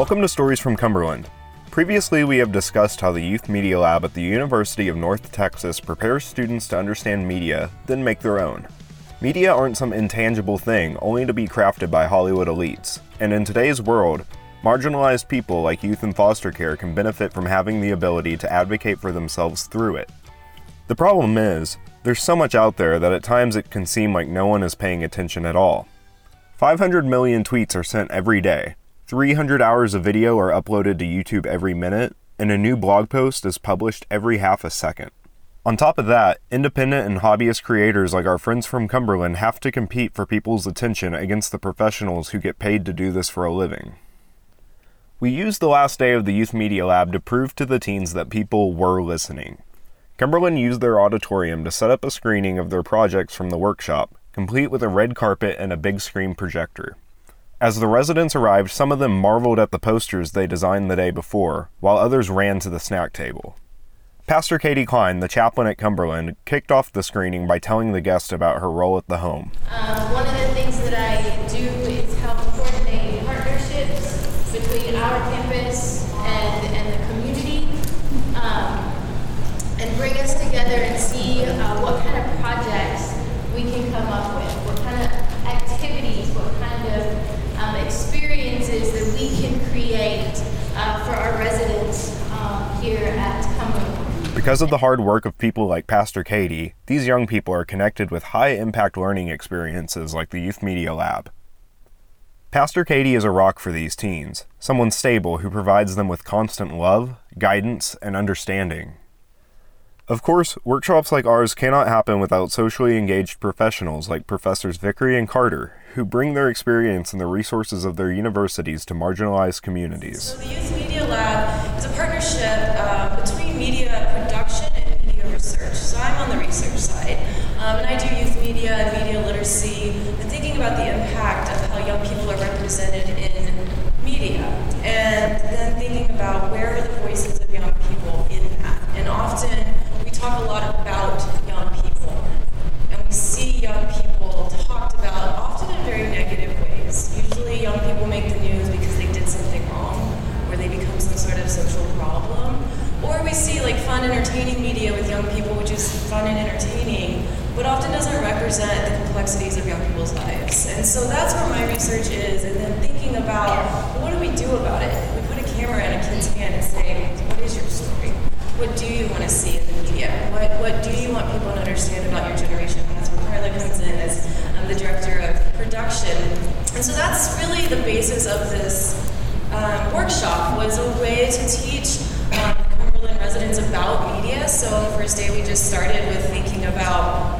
Welcome to Stories from Cumberland. Previously, we have discussed how the Youth Media Lab at the University of North Texas prepares students to understand media, then make their own. Media aren't some intangible thing, only to be crafted by Hollywood elites. And in today's world, marginalized people like youth in foster care can benefit from having the ability to advocate for themselves through it. The problem is, there's so much out there that at times it can seem like no one is paying attention at all. 500 million tweets are sent every day. 300 hours of video are uploaded to YouTube every minute, and a new blog post is published every half a second. On top of that, independent and hobbyist creators like our friends from Cumberland have to compete for people's attention against the professionals who get paid to do this for a living. We used the last day of the Youth Media Lab to prove to the teens that people were listening. Cumberland used their auditorium to set up a screening of their projects from the workshop, complete with a red carpet and a big screen projector. As the residents arrived, some of them marveled at the posters they designed the day before, while others ran to the snack table. Pastor Katie Klein, the chaplain at Cumberland, kicked off the screening by telling the guests about her role at the home. One of the things that I do is help coordinate partnerships between our campus and the community, and bring us together and see what kind of projects we can come up with, what kind of activities, what kind of experiences that we can create for our residents here at Cumberland. Because of the hard work of people like Pastor Katie, these young people are connected with high-impact learning experiences like the Youth Media Lab. Pastor Katie is a rock for these teens, someone stable who provides them with constant love, guidance, and understanding. Of course, workshops like ours cannot happen without socially engaged professionals like Professors Vickery and Carter, who bring their experience and the resources of their universities to marginalized communities. So the Youth Media Lab is a partnership between media production and media research. So I'm on the research side, and I do youth media and media literacy, and thinking about the impact of how young people are represented in media, and then thinking about where are the voices of young people in that. And often, talk a lot about young people, and we see young people talked about often in very negative ways. Usually young people make the news because they did something wrong, or they become some sort of social problem, or we see like fun, entertaining media with young people, which is fun and entertaining, but often doesn't represent the complexities of young people's lives. And so that's where my research is, and then thinking about, well, what do we do about it? We put a camera in a kid's hand and say, what is your story? What do you want to see in the media? What do you want people to understand about your generation? And that's where Carla comes in as the director of production. And so that's really the basis of this workshop, was a way to teach Cumberland residents about media. So the first day we just started with thinking about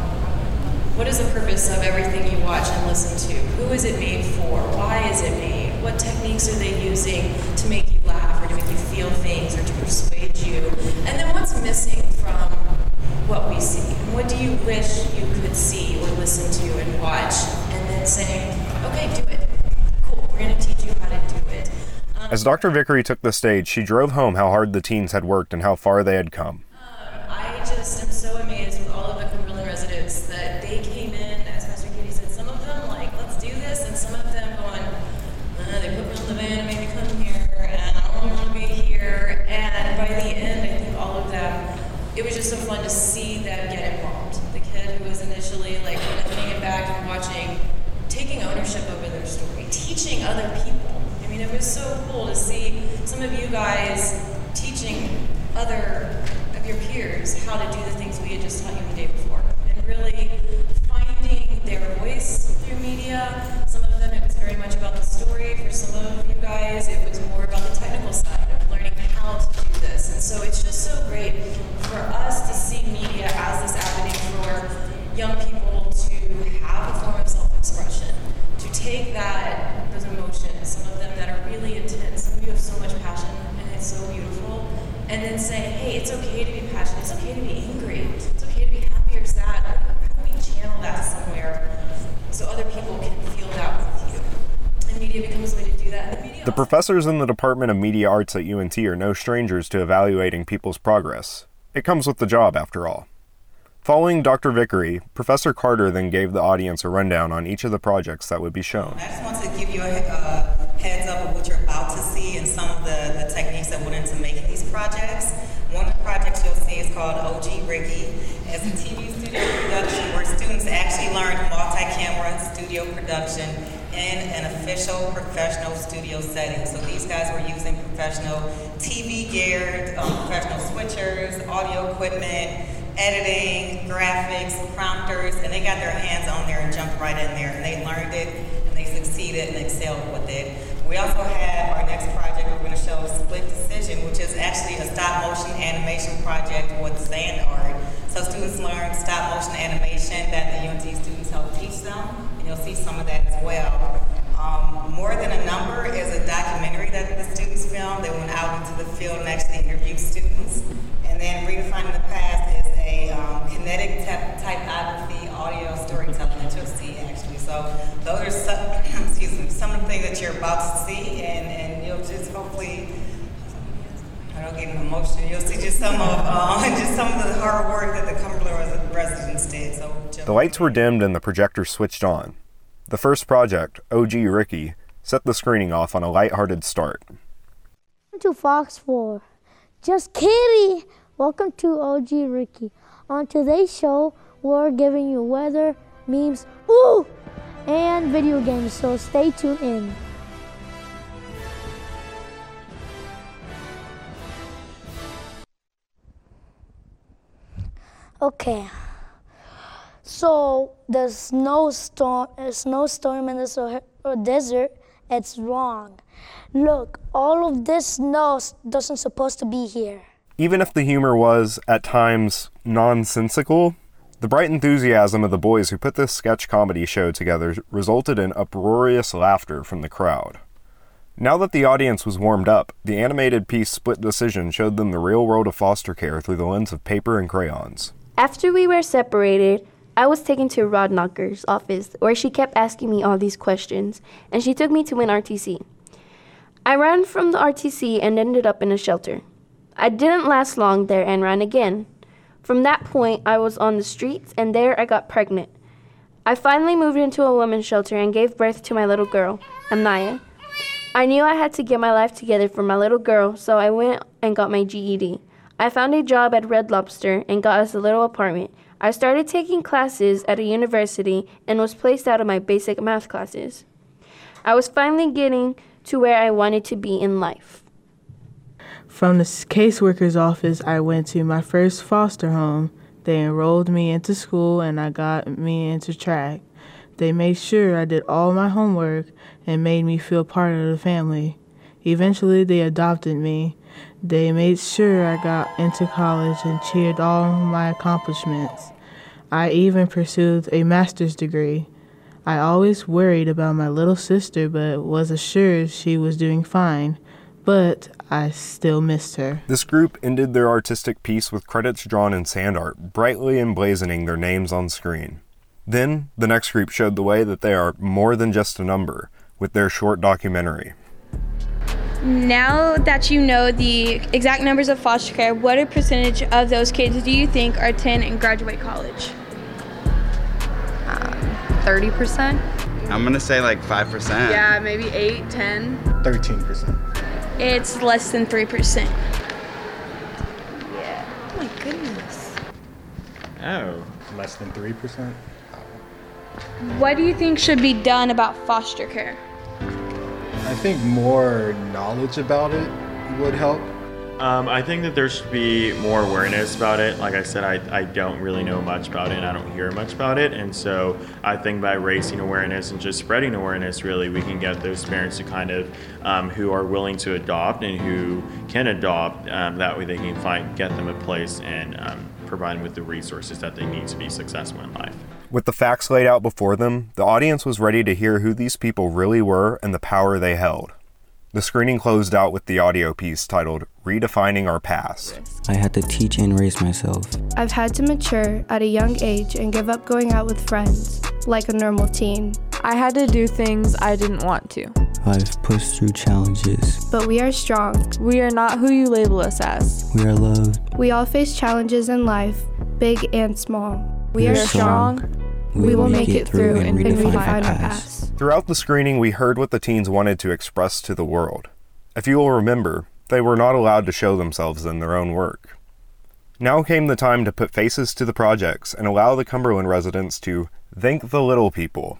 what is the purpose of everything you watch and listen to? Who is it made for? Why is it made? What techniques are they using to make you laugh or to make you feel things or to persuade you? And then what's missing from what we see? And what do you wish you could see or listen to and watch? And then saying, okay, do it. Cool, we're going to teach you how to do it. As Dr. Vickery took the stage, she drove home how hard the teens had worked and how far they had come. I just am so amazed with all of the Cumberland residents that they came in, as Pastor Katie said, some of them like, let's do this, and some of them going, they put me on the van and made me come here, and I don't want to be here. And by the end, I think all of them, it was just so fun to see them get involved. The kid who was initially like putting it back and watching, taking ownership over their story, teaching other people. I mean, it was so cool to see some of you guys teaching other of your peers how to do the things we had just taught you the day before, and really finding their voice through media. Some of them, it was very much about the story. For some of you guys, it was more about the technical side of learning how to do this. And so it's just so great for us to see media as this avenue for young people to have a form of self-expression, to take that, those emotions, some of them that are really intense, some of you have so much passion, and it's so beautiful, and then say, hey, it's okay to be passionate, it's okay to be angry, it's okay to be happy or sad. How do we channel that somewhere so other people can feel that with you? And media becomes a way to do that. The professors in the Department of Media Arts at UNT are no strangers to evaluating people's progress. It comes with the job, after all. Following Dr. Vickery, Professor Carter then gave the audience a rundown on each of the projects that would be shown. I just want to give you a heads up of what you're about to see and projects. One of the projects you'll see is called O.G. Ricky. As a TV studio production where students actually learned multi-camera studio production in an official professional studio setting. So these guys were using professional TV gear, professional switchers, audio equipment, editing, graphics, prompters, and they got their hands on there and jumped right in there. And they learned it, and they succeeded, and excelled with it. We also have our next project we're going to show, Split Decision, which is actually a stop-motion animation project with sand art. So students learn stop-motion animation that the UNT students help teach them, and you'll see some of that as well. More Than a Number is a documentary that the students filmed. They went out into the field and actually interviewed students. And then Redefining the Past is a kinetic typography audio storytelling that you'll see, actually. So those are some, excuse me, some of the things that you're about to see, and you'll just hopefully, I don't get an emotion, you'll see just some of the hard work that the Cumberland residents did. So the lights were dimmed and the projector switched on. The first project, O.G. Ricky, set the screening off on a lighthearted start. Welcome to Fox 4. Just kidding! Welcome to O.G. Ricky. On today's show, we're giving you weather, memes, ooh, and video games, so stay tuned in. Okay, so the snowstorm in the Sahara Desert, it's wrong. Look, all of this snow doesn't supposed to be here. Even if the humor was, at times, nonsensical, the bright enthusiasm of the boys who put this sketch comedy show together resulted in uproarious laughter from the crowd. Now that the audience was warmed up, the animated piece Split Decision showed them the real world of foster care through the lens of paper and crayons. After we were separated, I was taken to Rod Knocker's office, where she kept asking me all these questions, and she took me to an RTC. I ran from the RTC and ended up in a shelter. I didn't last long there and ran again. From that point, I was on the streets, and there I got pregnant. I finally moved into a women's shelter and gave birth to my little girl, Amnaya. I knew I had to get my life together for my little girl, so I went and got my GED. I found a job at Red Lobster and got us a little apartment. I started taking classes at a university and was placed out of my basic math classes. I was finally getting to where I wanted to be in life. From the caseworker's office, I went to my first foster home. They enrolled me into school and I got me into track. They made sure I did all my homework and made me feel part of the family. Eventually, they adopted me. They made sure I got into college and cheered all my accomplishments. I even pursued a master's degree. I always worried about my little sister, but was assured she was doing fine. But I still missed her. This group ended their artistic piece with credits drawn in sand art, brightly emblazoning their names on screen. Then, the next group showed the way that they are more than just a number, with their short documentary. Now that you know the exact numbers of foster care, what a percentage of those kids do you think are 10 and graduate college? 30%? I'm gonna say like 5%. Yeah, maybe 8, 10. 13%. It's less than 3%. Yeah. Oh my goodness. Oh. Less than 3%. What do you think should be done about foster care? I think more knowledge about it would help. I think that there should be more awareness about it. Like I said, I don't really know much about it and I don't hear much about it. And so I think by raising awareness and just spreading awareness, really, we can get those parents to kind of, who are willing to adopt and who can adopt, that way they can get them a place and provide them with the resources that they need to be successful in life. With the facts laid out before them, the audience was ready to hear who these people really were and the power they held. The screening closed out with the audio piece titled, Redefining Our Past. I had to teach and raise myself. I've had to mature at a young age and give up going out with friends, like a normal teen. I had to do things I didn't want to. I've pushed through challenges. But we are strong. We are not who you label us as. We are loved. We all face challenges in life, big and small. We are strong. We will make it through and redefine our past. Throughout the screening, we heard what the teens wanted to express to the world. If you will remember, They were not allowed to show themselves in their own work. Now came the time to put faces to the projects and allow the Cumberland residents to thank the little people.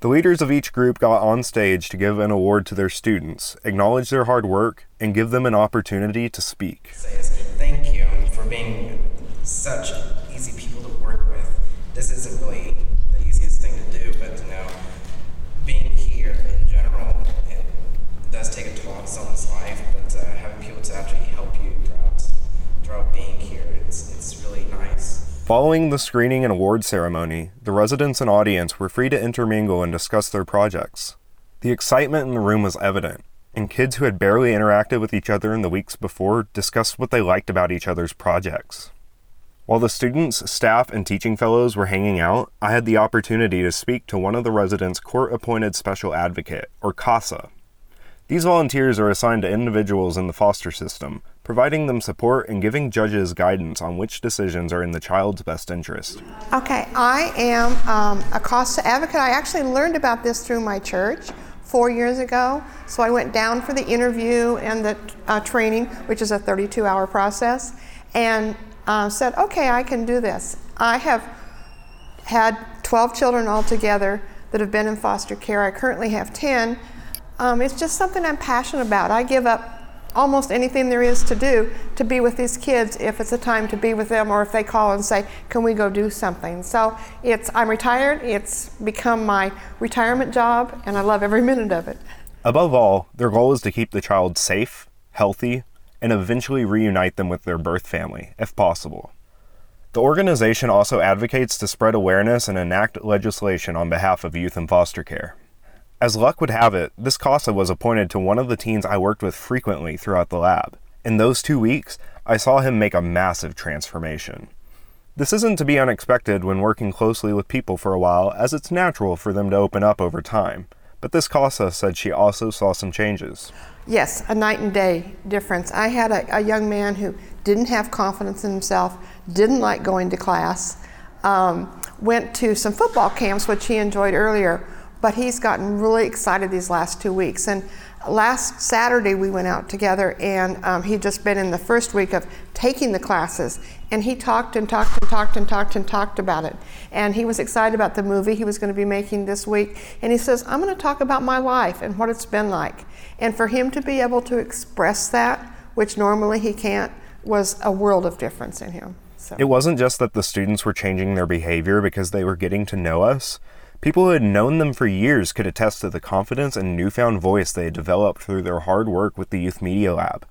The leaders of each group got on stage to give an award to their students, acknowledge their hard work, and give them an opportunity to speak. Thank you for being such easy people to work with. This isn't really the easiest thing to do, but to know being here in general, it does take a toll on someone's life, but having people to actually help you throughout being here, it's really nice. Following the screening and award ceremony, the residents and audience were free to intermingle and discuss their projects. The excitement in the room was evident, and kids who had barely interacted with each other in the weeks before discussed what they liked about each other's projects. While the students, staff, and teaching fellows were hanging out, I had the opportunity to speak to one of the residents' court-appointed special advocate, or CASA. These volunteers are assigned to individuals in the foster system, providing them support and giving judges guidance on which decisions are in the child's best interest. Okay, I am a CASA advocate. I actually learned about this through my church 4 years ago. So I went down for the interview and the training, which is a 32-hour process, and said, okay, I can do this. I have had 12 children altogether that have been in foster care. I currently have 10. It's just something I'm passionate about. I give up almost anything there is to do to be with these kids if it's a time to be with them or if they call and say, can we go do something? So I'm retired, it's become my retirement job, and I love every minute of it. Above all, their goal is to keep the child safe, healthy, and eventually reunite them with their birth family, if possible. The organization also advocates to spread awareness and enact legislation on behalf of youth in foster care. As luck would have it, this CASA was appointed to one of the teens I worked with frequently throughout the lab. In those 2 weeks, I saw him make a massive transformation. This isn't to be unexpected when working closely with people for a while, as it's natural for them to open up over time. But this CASA said she also saw some changes. Yes, a night and day difference. I had a young man who didn't have confidence in himself, didn't like going to class, went to some football camps, which he enjoyed earlier. But he's gotten really excited these last 2 weeks. And last Saturday we went out together, and he'd just been in the first week of taking the classes. And he talked about it. And he was excited about the movie he was going to be making this week. And he says, I'm going to talk about my life and what it's been like. And for him to be able to express that, which normally he can't, was a world of difference in him. So. It wasn't just that the students were changing their behavior because they were getting to know us. People who had known them for years could attest to the confidence and newfound voice they had developed through their hard work with the Youth Media Lab.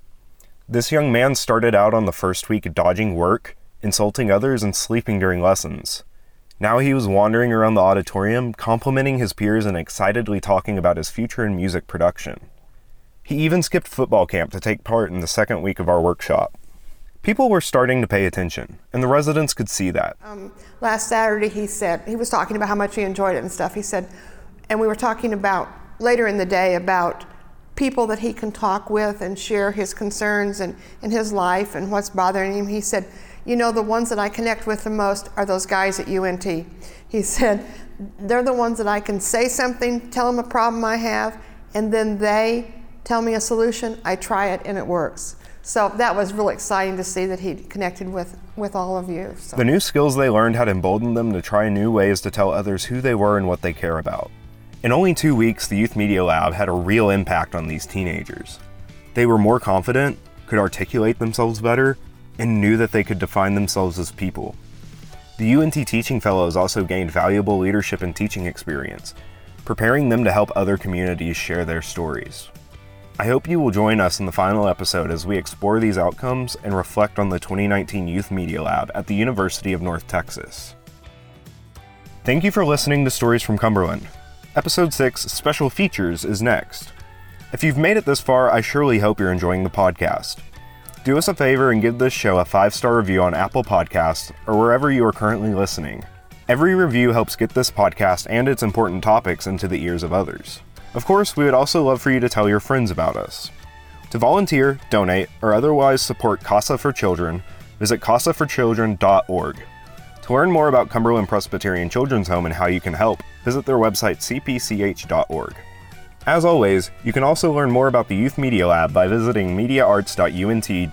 This young man started out on the first week dodging work, insulting others, and sleeping during lessons. Now he was wandering around the auditorium, complimenting his peers and excitedly talking about his future in music production. He even skipped football camp to take part in the second week of our workshop. People were starting to pay attention, and the residents could see that. Last Saturday, he was talking about how much he enjoyed it and stuff. He said, and we were talking about later in the day about people that he can talk with and share his concerns and his life and what's bothering him. He said, the ones that I connect with the most are those guys at UNT. He said, they're the ones that I can say something, tell them a problem I have, and then they tell me a solution, I try it, and it works. So that was really exciting to see that he connected with all of you. So. The new skills they learned had emboldened them to try new ways to tell others who they were and what they care about. In only 2 weeks, the Youth Media Lab had a real impact on these teenagers. They were more confident, could articulate themselves better, and knew that they could define themselves as people. The UNT teaching fellows also gained valuable leadership and teaching experience, preparing them to help other communities share their stories. I hope you will join us in the final episode as we explore these outcomes and reflect on the 2019 Youth Media Lab at the University of North Texas. Thank you for listening to Stories from Cumberland. Episode 6, Special Features, is next. If you've made it this far, I surely hope you're enjoying the podcast. Do us a favor and give this show a 5-star review on Apple Podcasts or wherever you are currently listening. Every review helps get this podcast and its important topics into the ears of others. Of course, we would also love for you to tell your friends about us. To volunteer, donate, or otherwise support CASA for Children, visit casaforchildren.org. To learn more about Cumberland Presbyterian Children's Home and how you can help, visit their website cpch.org. As always, you can also learn more about the Youth Media Lab by visiting mediaarts.unt.edu.